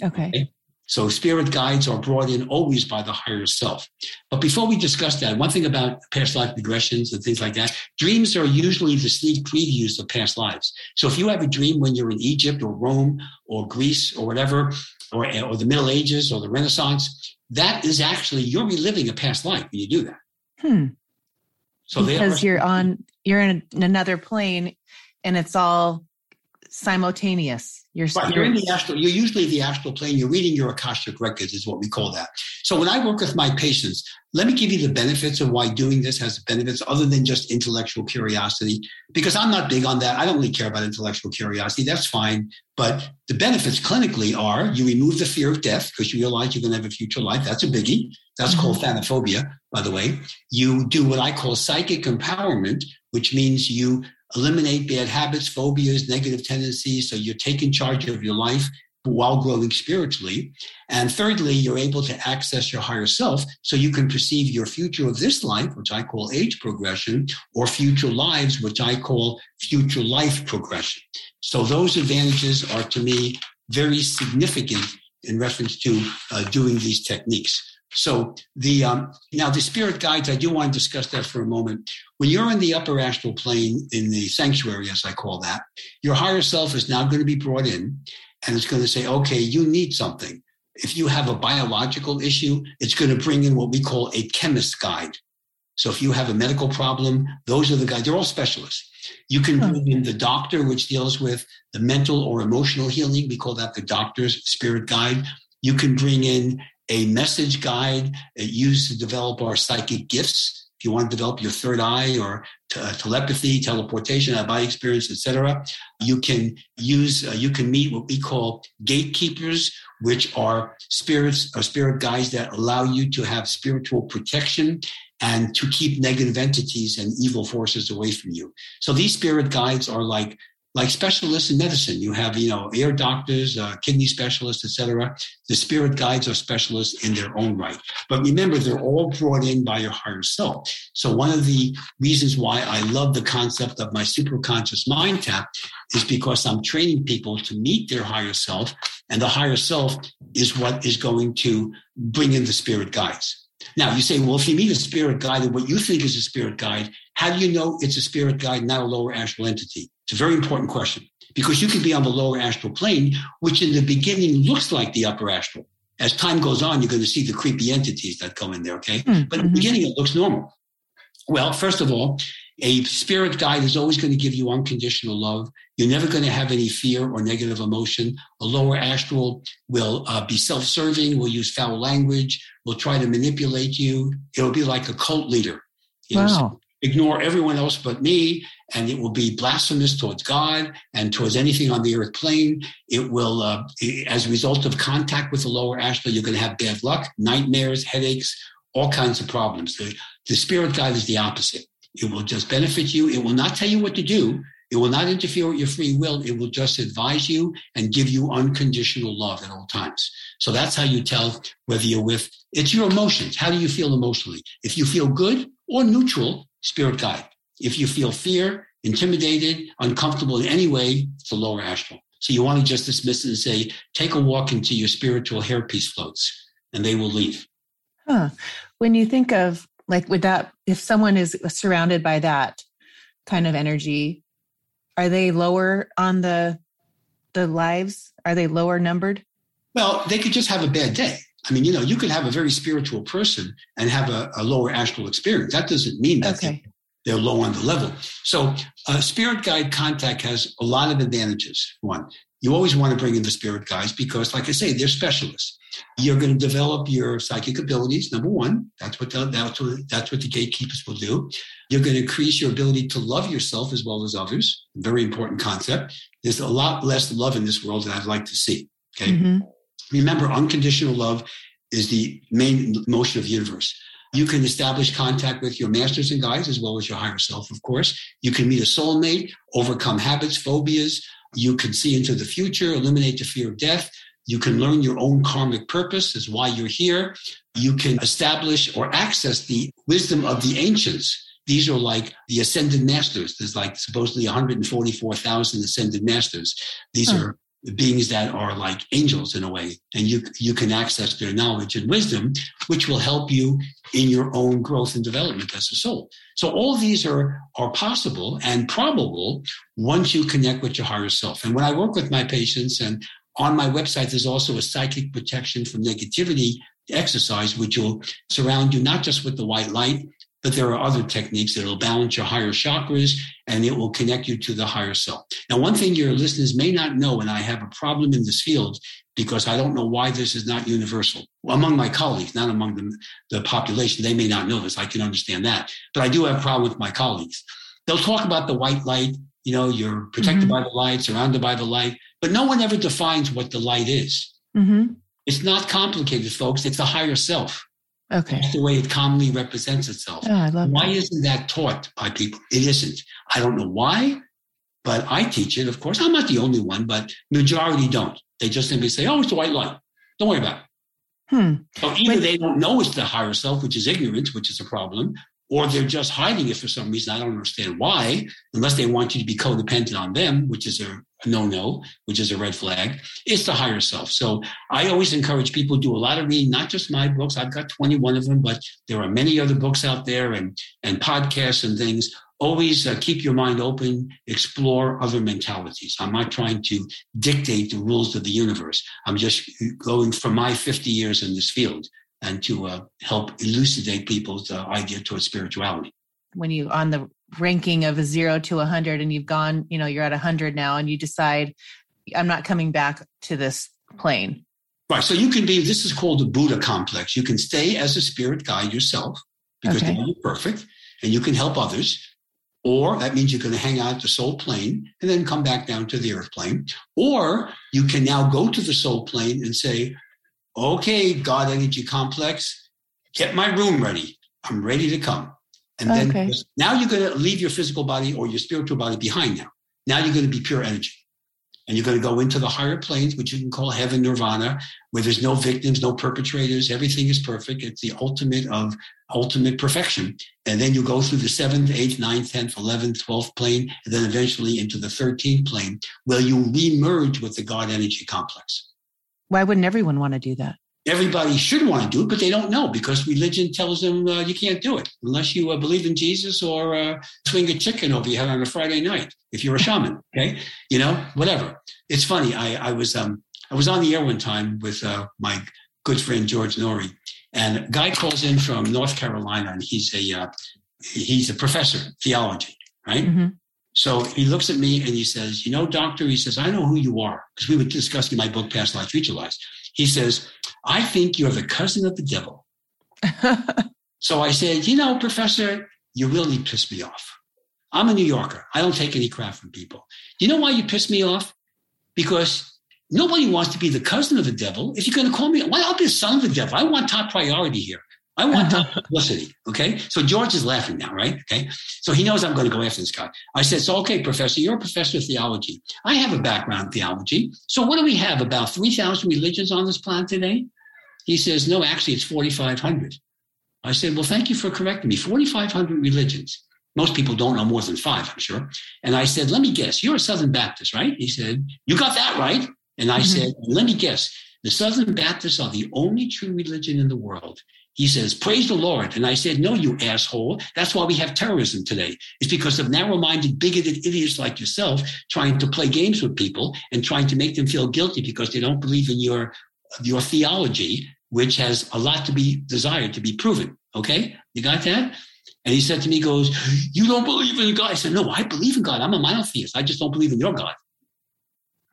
Okay? So spirit guides are brought in always by the higher self. But before we discuss that, one thing about past life regressions and things like that, dreams are usually the sneak previews of past lives. So if you have a dream when you're in Egypt or Rome or Greece or whatever, or the Middle Ages or the Renaissance, that is actually, you're reliving a past life when you do that. So because you're in another plane and it's all simultaneous. You're in the astral. You're usually the astral plane. You're reading your Akashic records is what we call that. So when I work with my patients, let me give you the benefits of why doing this has benefits other than just intellectual curiosity, because I'm not big on that. I don't really care about intellectual curiosity. That's fine. But the benefits clinically are you remove the fear of death because you realize you're going to have a future life. That's a biggie. That's called thanaphobia, by the way. You do what I call psychic empowerment, which means you eliminate bad habits, phobias, negative tendencies. So you're taking charge of your life while growing spiritually. And thirdly, you're able to access your higher self so you can perceive your future of this life, which I call age progression, or future lives, which I call future life progression. So those advantages are, to me, very significant in reference to doing these techniques. So now the spirit guides, I do want to discuss that for a moment. When you're in the upper astral plane, in the sanctuary, as I call that, your higher self is now going to be brought in, and it's going to say, okay, you need something. If you have a biological issue, it's going to bring in what we call a chemist guide. So if you have a medical problem, those are the guys. They're all specialists. You can bring in the doctor, which deals with the mental or emotional healing. We call that the doctor's spirit guide. You can bring in a message guide used to develop our psychic gifts. If you want to develop your third eye or telepathy, teleportation, out-of-body experience, etc., you can meet what we call gatekeepers, which are spirits or spirit guides that allow you to have spiritual protection and to keep negative entities and evil forces away from you. So these spirit guides are like specialists in medicine. You have, ear doctors, kidney specialists, etc. The spirit guides are specialists in their own right. But remember, they're all brought in by your higher self. So one of the reasons why I love the concept of my superconscious mind tap is because I'm training people to meet their higher self, and the higher self is what is going to bring in the spirit guides. Now, you say, well, if you meet a spirit guide and what you think is a spirit guide, how do you know it's a spirit guide, not a lower astral entity? It's a very important question because you could be on the lower astral plane, which in the beginning looks like the upper astral. As time goes on, you're going to see the creepy entities that come in there, okay? Mm-hmm. But in the beginning, it looks normal. Well, first of all, a spirit guide is always going to give you unconditional love. You're never going to have any fear or negative emotion. A lower astral will be self-serving, will use foul language, will try to manipulate you. It'll be like a cult leader. Wow. Ignore everyone else but me, and it will be blasphemous towards God and towards anything on the earth plane. It will, as a result of contact with the lower astral, you're going to have bad luck, nightmares, headaches, all kinds of problems. The spirit guide is the opposite. It will just benefit you. It will not tell you what to do. It will not interfere with your free will. It will just advise you and give you unconditional love at all times. So that's how you tell whether you're with, it's your emotions. How do you feel emotionally? If you feel good or neutral, spirit guide. If you feel fear, intimidated, uncomfortable in any way, it's the lower astral. So you want to just dismiss it and say, take a walk into your spiritual hairpiece floats, and they will leave. Huh. When you think of, like, with that, if someone is surrounded by that kind of energy, are they lower on the lives? Are they lower numbered? Well, they could just have a bad day. I mean, you know, you could have a very spiritual person and have a lower astral experience. That doesn't mean that they're low on the level. So spirit guide contact has a lot of advantages. One, you always want to bring in the spirit guides because, like I say, they're specialists. You're going to develop your psychic abilities, number one. That's what the gatekeepers will do. You're going to increase your ability to love yourself as well as others. Very important concept. There's a lot less love in this world than I'd like to see. Okay. Mm-hmm. Remember, unconditional love is the main motion of the universe. You can establish contact with your masters and guides as well as your higher self, of course. You can meet a soulmate, overcome habits, phobias. You can see into the future, eliminate the fear of death. You can learn your own karmic purpose is why you're here. You can establish or access the wisdom of the ancients. These are like the ascended masters. There's like supposedly 144,000 ascended masters. These are beings that are like angels in a way, and you can access their knowledge and wisdom, which will help you in your own growth and development as a soul. So all these are possible and probable once you connect with your higher self. And when I work with my patients, and on my website, there's also a psychic protection from negativity exercise, which will surround you not just with the white light, but there are other techniques that will balance your higher chakras, and it will connect you to the higher self. Now, one thing your listeners may not know, and I have a problem in this field because I don't know why this is not universal. Well, among my colleagues, not among the population. They may not know this. I can understand that. But I do have a problem with my colleagues. They'll talk about the white light. You know, you're protected by the light, surrounded by the light. But no one ever defines what the light is. Mm-hmm. It's not complicated, folks. It's the higher self. Okay. That's the way it commonly represents itself. Oh, I love why that. Isn't that taught by people? It isn't. I don't know why, but I teach it, of course. I'm not the only one, but majority don't. They just simply say, oh, it's the white light. Don't worry about it. So either they don't know it's the higher self, which is ignorance, which is a problem, or they're just hiding it for some reason. I don't understand why, unless they want you to be codependent on them, which is a no-no, which is a red flag. It's the higher self. So I always encourage people to do a lot of reading, not just my books. I've got 21 of them, but there are many other books out there and podcasts and things. Always keep your mind open, explore other mentalities. I'm not trying to dictate the rules of the universe. I'm just going from my 50 years in this field and to help elucidate people's idea towards spirituality. When you on the ranking of a 0 to 100 and you've gone, you know, you're at 100 now and you decide I'm not coming back to this plane. Right. So you can be, this is called the Buddha complex. You can stay as a spirit guide yourself because you're perfect and you can help others. Or that means you're going to hang out the soul plane and then come back down to the earth plane. Or you can now go to the soul plane and say, okay, God energy complex, get my room ready. I'm ready to come. And then now you're going to leave your physical body or your spiritual body behind now. Now you're going to be pure energy. And you're going to go into the higher planes, which you can call heaven, nirvana, where there's no victims, no perpetrators. Everything is perfect. It's the ultimate of ultimate perfection. And then you go through the 7th, 8th, 9th, 10th, 11th, 12th plane, and then eventually into the 13th plane, where you re-merge with the God energy complex. Why wouldn't everyone want to do that? everybody should want to do, but they don't know because religion tells them you can't do it unless you believe in Jesus or swing a chicken over your head on a Friday night if you're a shaman, okay? You know, whatever. It's funny. I was on the air one time with my good friend George Norrie, and a guy calls in from North Carolina, and he's a professor of theology, right? Mm-hmm. So he looks at me and he says, you know, doctor, he says, I know who you are, because we were discussing my book, Past Lives, Future Lives. He says, I think you're the cousin of the devil. So I said, you know, professor, you really pissed me off. I'm a New Yorker. I don't take any crap from people. You know why you pissed me off? Because nobody wants to be the cousin of the devil. If you're going to call me, well, I'll be the son of the devil. I want top priority here. I want top publicity, okay? So George is laughing now, right? Okay, so he knows I'm going to go after this guy. I said, so, okay, professor, you're a professor of theology. I have a background in theology. So what do we have, about 3,000 religions on this planet today? He says, no, actually, it's 4,500. I said, well, thank you for correcting me. 4,500 religions. Most people don't know more than five, I'm sure. And I said, let me guess, you're a Southern Baptist, right? He said, you got that right. And I said, let me guess, the Southern Baptists are the only true religion in the world. He says, praise the Lord. And I said, no, you asshole. That's why we have terrorism today. It's because of narrow-minded, bigoted idiots like yourself trying to play games with people and trying to make them feel guilty because they don't believe in your theology, which has a lot to be desired to be proven. Okay? You got that? And he said to me, he goes, you don't believe in God. I said, no, I believe in God. I'm a monotheist. I just don't believe in your God.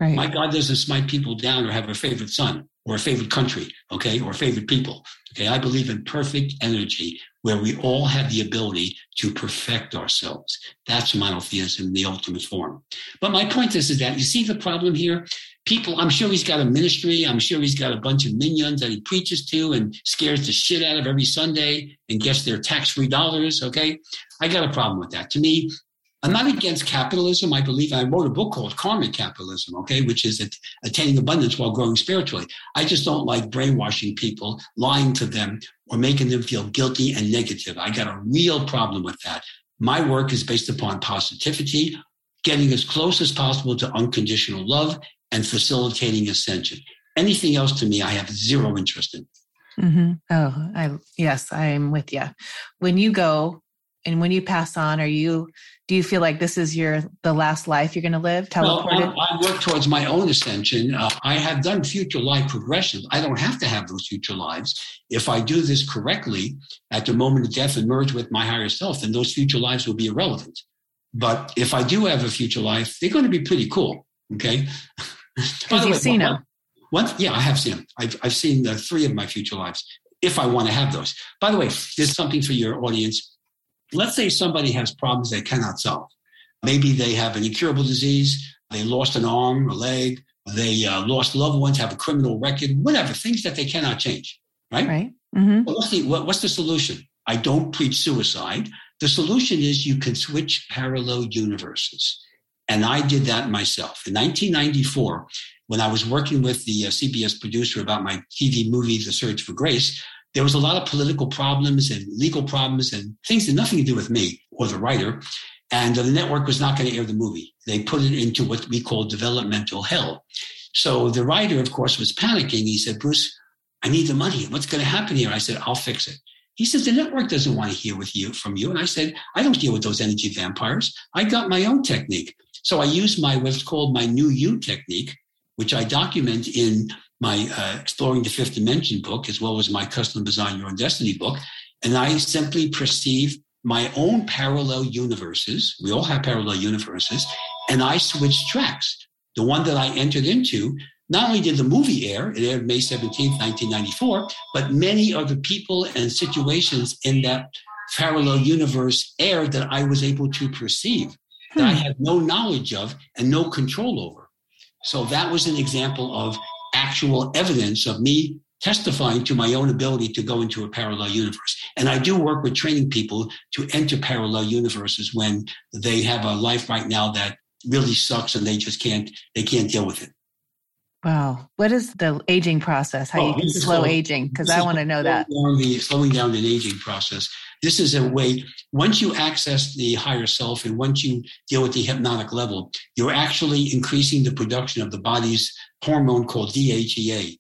Right. My God doesn't smite people down or have a favorite son or a favorite country, okay, or favorite people. Okay, I believe in perfect energy where we all have the ability to perfect ourselves. That's monotheism in the ultimate form. But my point is that you see the problem here? People, I'm sure he's got a ministry. I'm sure he's got a bunch of minions that he preaches to and scares the shit out of every Sunday and gets their tax-free dollars, okay? I got a problem with that. To me, I'm not against capitalism. I believe I wrote a book called Karmic Capitalism, okay, which is attaining abundance while growing spiritually. I just don't like brainwashing people, lying to them, or making them feel guilty and negative. I got a real problem with that. My work is based upon positivity, getting as close as possible to unconditional love, and facilitating ascension. Anything else to me, I have zero interest in. Mm-hmm. Oh, yes, I am with you. When you go, and when you pass on, do you feel like this is the last life you're going to live? Teleported? Well, I work towards my own ascension. I have done future life progressions. I don't have to have those future lives. If I do this correctly at the moment of death and merge with my higher self, then those future lives will be irrelevant. But if I do have a future life, they're going to be pretty cool. Okay. Because you've seen them. Yeah, I have seen them. I've seen the three of my future lives, if I want to have those. By the way, there's something for your audience. Let's say somebody has problems they cannot solve. Maybe they have an incurable disease. They lost an arm, a leg. They lost loved ones, have a criminal record, whatever, things that they cannot change, right? Right. Mm-hmm. Well, let's see, what's the solution? I don't preach suicide. The solution is you can switch parallel universes. And I did that myself. In 1994, when I was working with the CBS producer about my TV movie, The Search for Grace, there was a lot of political problems and legal problems and things that nothing to do with me or the writer. And the network was not going to air the movie. They put it into what we call developmental hell. So the writer, of course, was panicking. He said, Bruce, I need the money. What's going to happen here? I said, I'll fix it. He says, the network doesn't want to hear from you. And I said, I don't deal with those energy vampires. I got my own technique. So I used what's called my new you technique, which I document in my Exploring the Fifth Dimension book, as well as my Custom Design Your Own Destiny book. And I simply perceive my own parallel universes. We all have parallel universes. And I switched tracks. The one that I entered into, not only did the movie air, it aired May 17th, 1994, but many other people and situations in that parallel universe aired that I was able to perceive, that I had no knowledge of and no control over. So that was an example of actual evidence of me testifying to my own ability to go into a parallel universe. And I do work with training people to enter parallel universes when they have a life right now that really sucks and they just can't deal with it. Wow. What is the aging process? How you can slow aging? Because I want to know that. Slowing down an aging process. This is a way, once you access the higher self and once you deal with the hypnotic level, you're actually increasing the production of the body's hormone called DHEA.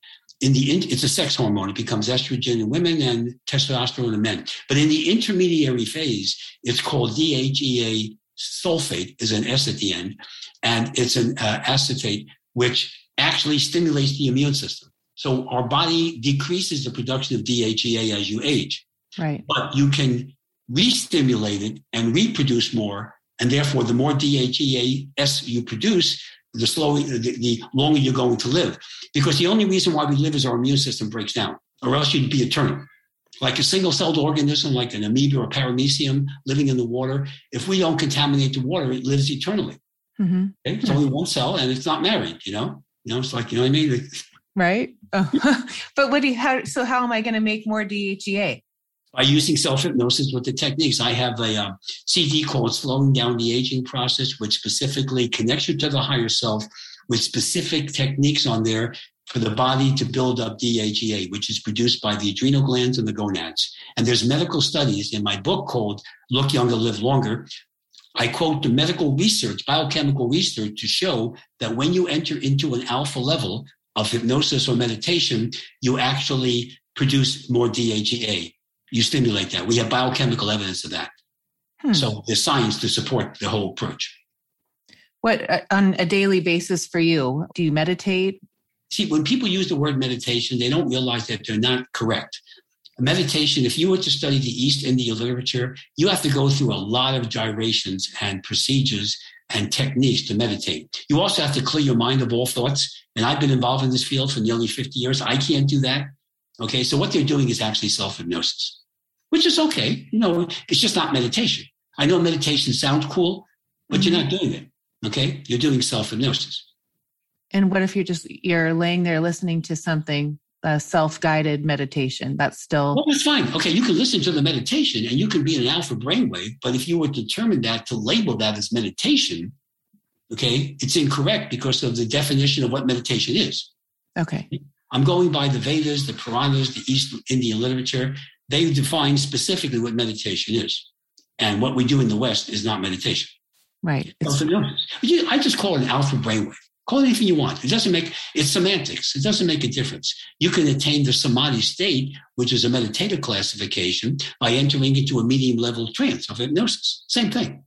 it's a sex hormone. It becomes estrogen in women and testosterone in men. But in the intermediary phase, it's called DHEA sulfate, is an S at the end, and it's an acetate, which actually stimulates the immune system. So our body decreases the production of DHEA as you age. Right. But you can re-stimulate it and reproduce more, and therefore the more DHEAS you produce, the longer you're going to live. Because the only reason why we live is our immune system breaks down, or else you'd be eternal. Like a single-celled organism, like an amoeba or paramecium living in the water, if we don't contaminate the water, it lives eternally. Mm-hmm. Okay? It's only one cell, and it's not married, It's like, you know what I mean? Right. Oh. But how am I going to make more DHEA? By using self-hypnosis with the techniques. I have a CD called Slowing Down the Aging Process, which specifically connects you to the higher self with specific techniques on there for the body to build up DHEA, which is produced by the adrenal glands and the gonads. And there's medical studies in my book called Look Younger, Live Longer. I quote the medical research, biochemical research, to show that when you enter into an alpha level of hypnosis or meditation, you actually produce more DHEA. You stimulate that. We have biochemical evidence of that. So there's science to support the whole approach. What, on a daily basis for you, do you meditate? See, when people use the word meditation, they don't realize that they're not correct. Meditation, if you were to study the East India literature, you have to go through a lot of gyrations and procedures and techniques to meditate. You also have to clear your mind of all thoughts. And I've been involved in this field for nearly 50 years. I can't do that. Okay, so what they're doing is actually self-hypnosis, which is okay. It's just not meditation. I know meditation sounds cool, but you're not doing it. Okay, you're doing self-hypnosis. And what if you're laying there listening to something, self-guided meditation? That's still... Well, it's fine. Okay, you can listen to the meditation and you can be in an alpha brainwave, but if you were determined to label that as meditation, okay, it's incorrect because of the definition of what meditation is. Okay. I'm going by the Vedas, the Puranas, the East Indian literature. They define specifically what meditation is. And what we do in the West is not meditation. Right. I just call it an alpha brainwave. Call it anything you want. It's semantics. It doesn't make a difference. You can attain the samadhi state, which is a meditative classification, by entering into a medium level trance of hypnosis. Same thing.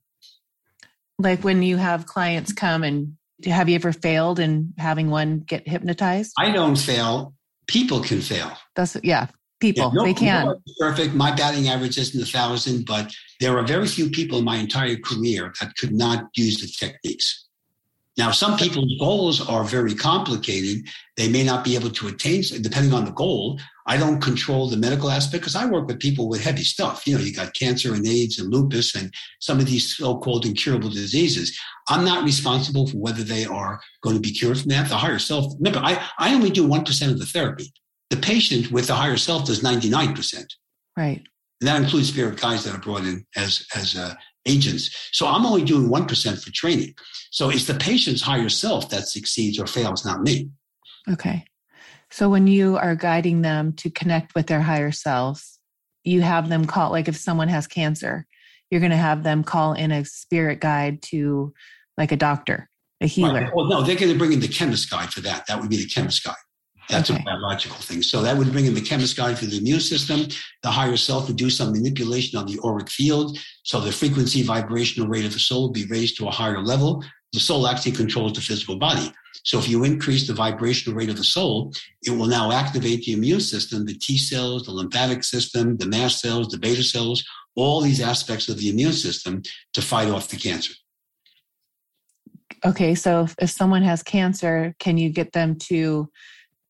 Like when you have clients come and... Have you ever failed in having one get hypnotized? I don't fail. People can fail. People. Yeah, they can. Perfect. My batting average isn't 1,000, but there are very few people in my entire career that could not use the techniques. Now, some people's goals are very complicated. They may not be able to attain, depending on the goal. I don't control the medical aspect because I work with people with heavy stuff. You got cancer and AIDS and lupus and some of these so-called incurable diseases. I'm not responsible for whether they are going to be cured from that. The higher self, remember, I only do 1% of the therapy. The patient with the higher self does 99%. Right. And that includes spirit guides that are brought in as agents. So I'm only doing 1% for training. So it's the patient's higher self that succeeds or fails, not me. Okay. So when you are guiding them to connect with their higher selves, you have them call, like if someone has cancer, you're going to have them call in a spirit guide to like a doctor, a healer. Right. Well, no, they're going to bring in the chemist guide for that. That would be the chemist guide. That's okay. A biological thing. So that would bring in the chemist guide for the immune system. The higher self would do some manipulation on the auric field. So the frequency, vibrational rate of the soul would be raised to a higher level. The soul actually controls the physical body. So if you increase the vibrational rate of the soul, it will now activate the immune system, the T cells, the lymphatic system, the mast cells, the beta cells, all these aspects of the immune system to fight off the cancer. Okay. So if someone has cancer, can you get them to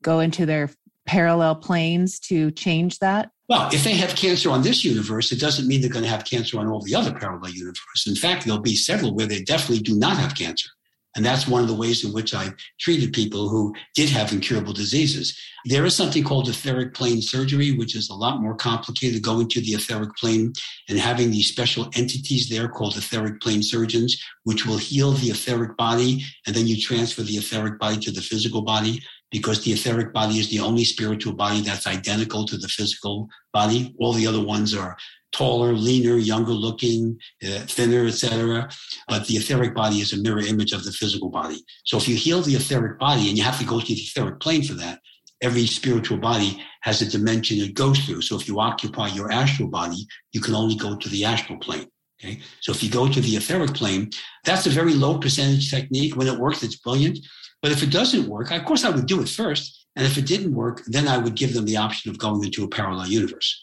go into their parallel planes to change that? Well, if they have cancer on this universe, it doesn't mean they're going to have cancer on all the other parallel universes. In fact, there'll be several where they definitely do not have cancer. And that's one of the ways in which I've treated people who did have incurable diseases. There is something called etheric plane surgery, which is a lot more complicated, going to the etheric plane and having these special entities there called etheric plane surgeons, which will heal the etheric body. And then you transfer the etheric body to the physical body, because the etheric body is the only spiritual body that's identical to the physical body. All the other ones are taller, leaner, younger looking, thinner, etc. But the etheric body is a mirror image of the physical body. So if you heal the etheric body, and you have to go to the etheric plane for that, every spiritual body has a dimension it goes through. So if you occupy your astral body, you can only go to the astral plane. Okay. So if you go to the etheric plane, that's a very low percentage technique. When it works, it's brilliant. But if it doesn't work, of course, I would do it first. And if it didn't work, then I would give them the option of going into a parallel universe.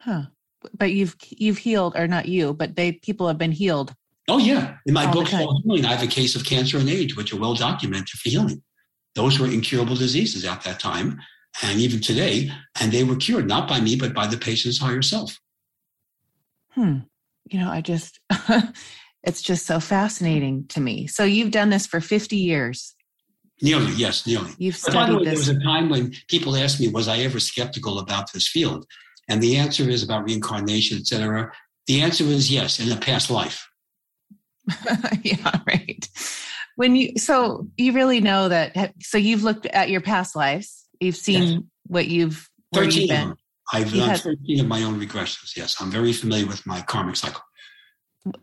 Huh. But you've healed, or not you, but people have been healed. Oh, yeah. In my book, Full Healing, I have a case of cancer and AIDS, which are well documented for healing. Those were incurable diseases at that time, and even today, and they were cured, not by me, but by the patient's higher self. It's just so fascinating to me. So you've done this for 50 years. Nearly, yes, nearly. You've studied this. There was a time when people asked me, was I ever skeptical about this field? And the answer is about reincarnation, et cetera. The answer is yes, in a past life. Yeah, right. So you really know that. So you've looked at your past lives. You've seen what you've where 13 you've been. I've done 13 of my own regressions. Yes, I'm very familiar with my karmic cycle.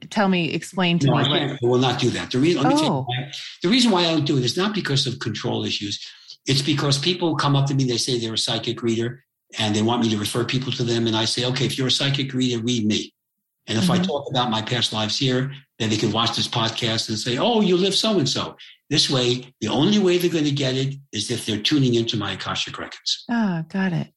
Explain to me. I will not do that. The reason why I don't do it is not because of control issues. It's because people come up to me, they say they're a psychic reader, and they want me to refer people to them. And I say, okay, if you're a psychic reader, read me. And if I talk about my past lives here, then they can watch this podcast and say, oh, you live so-and-so. This way, the only way they're going to get it is if they're tuning into my Akashic records. Oh, got it.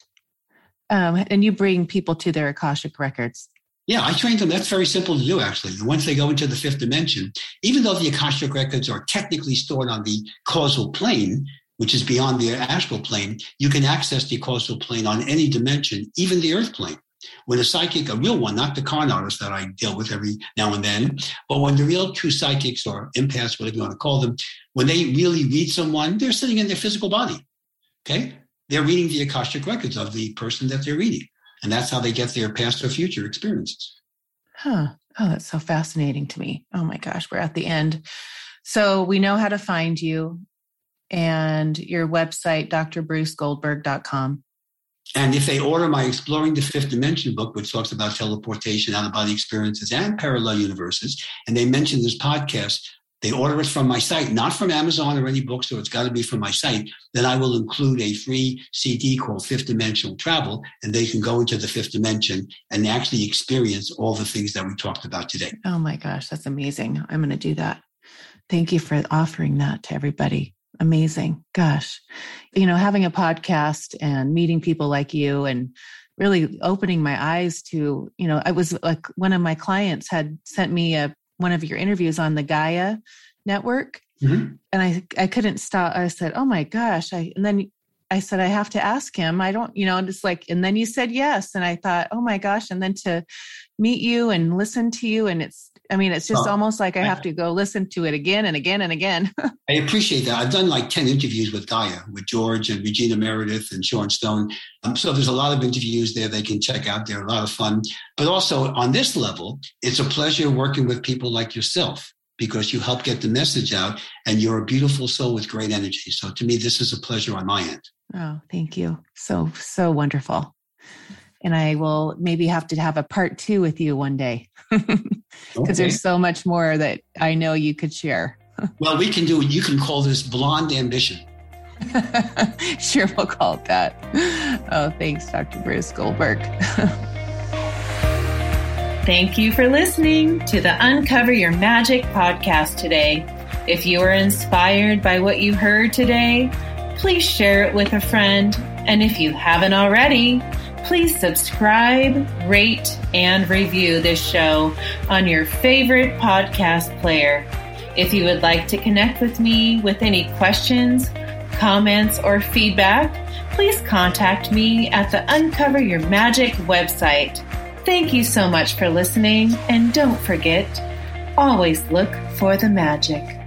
And you bring people to their Akashic records. Yeah, I train them. That's very simple to do, actually. Once they go into the fifth dimension, even though the Akashic records are technically stored on the causal plane, which is beyond the astral plane, you can access the causal plane on any dimension, even the earth plane. When a psychic, a real one, not the con artist that I deal with every now and then, but when the real true psychics or empaths, whatever you want to call them, when they really read someone, they're sitting in their physical body, okay? They're reading the Akashic records of the person that they're reading. And that's how they get their past or future experiences. Huh. Oh, that's so fascinating to me. Oh my gosh, we're at the end. So we know how to find you and your website, drbrucegoldberg.com. And if they order my Exploring the Fifth Dimension book, which talks about teleportation, out-of-body experiences, and parallel universes, and they mention this podcast, they order it from my site, not from Amazon or any book, so it's got to be from my site, then I will include a free CD called Fifth Dimensional Travel, and they can go into the fifth dimension and actually experience all the things that we talked about today. Oh, my gosh, that's amazing. I'm going to do that. Thank you for offering that to everybody. Amazing. Gosh, having a podcast and meeting people like you and really opening my eyes to, I was like one of my clients had sent me one of your interviews on the Gaia network. Mm-hmm. And I couldn't stop. I said, oh my gosh. And then I said, I have to ask him. I don't, I'm just like, and then you said yes. And I thought, oh my gosh. And then to meet you and listen to you. And it's just almost like I have to go listen to it again and again and again. I appreciate that. I've done like 10 interviews with Gaia, with George and Regina Meredith and Sean Stone. So there's a lot of interviews there they can check out. They're a lot of fun. But also on this level, it's a pleasure working with people like yourself, because you help get the message out and you're a beautiful soul with great energy. So to me, this is a pleasure on my end. Oh, thank you. So wonderful. And I will maybe have to have a part 2 with you one day because there's so much more that I know you could share. Well, we can do it. You can call this Blonde Ambition. Sure, we'll call it that. Oh, thanks, Dr. Bruce Goldberg. Thank you for listening to the Uncover Your Magic podcast today. If you were inspired by what you heard today, please share it with a friend. And if you haven't already, please subscribe, rate, and review this show on your favorite podcast player. If you would like to connect with me with any questions, comments, or feedback, please contact me at the Uncover Your Magic website. Thank you so much for listening, and don't forget, always look for the magic.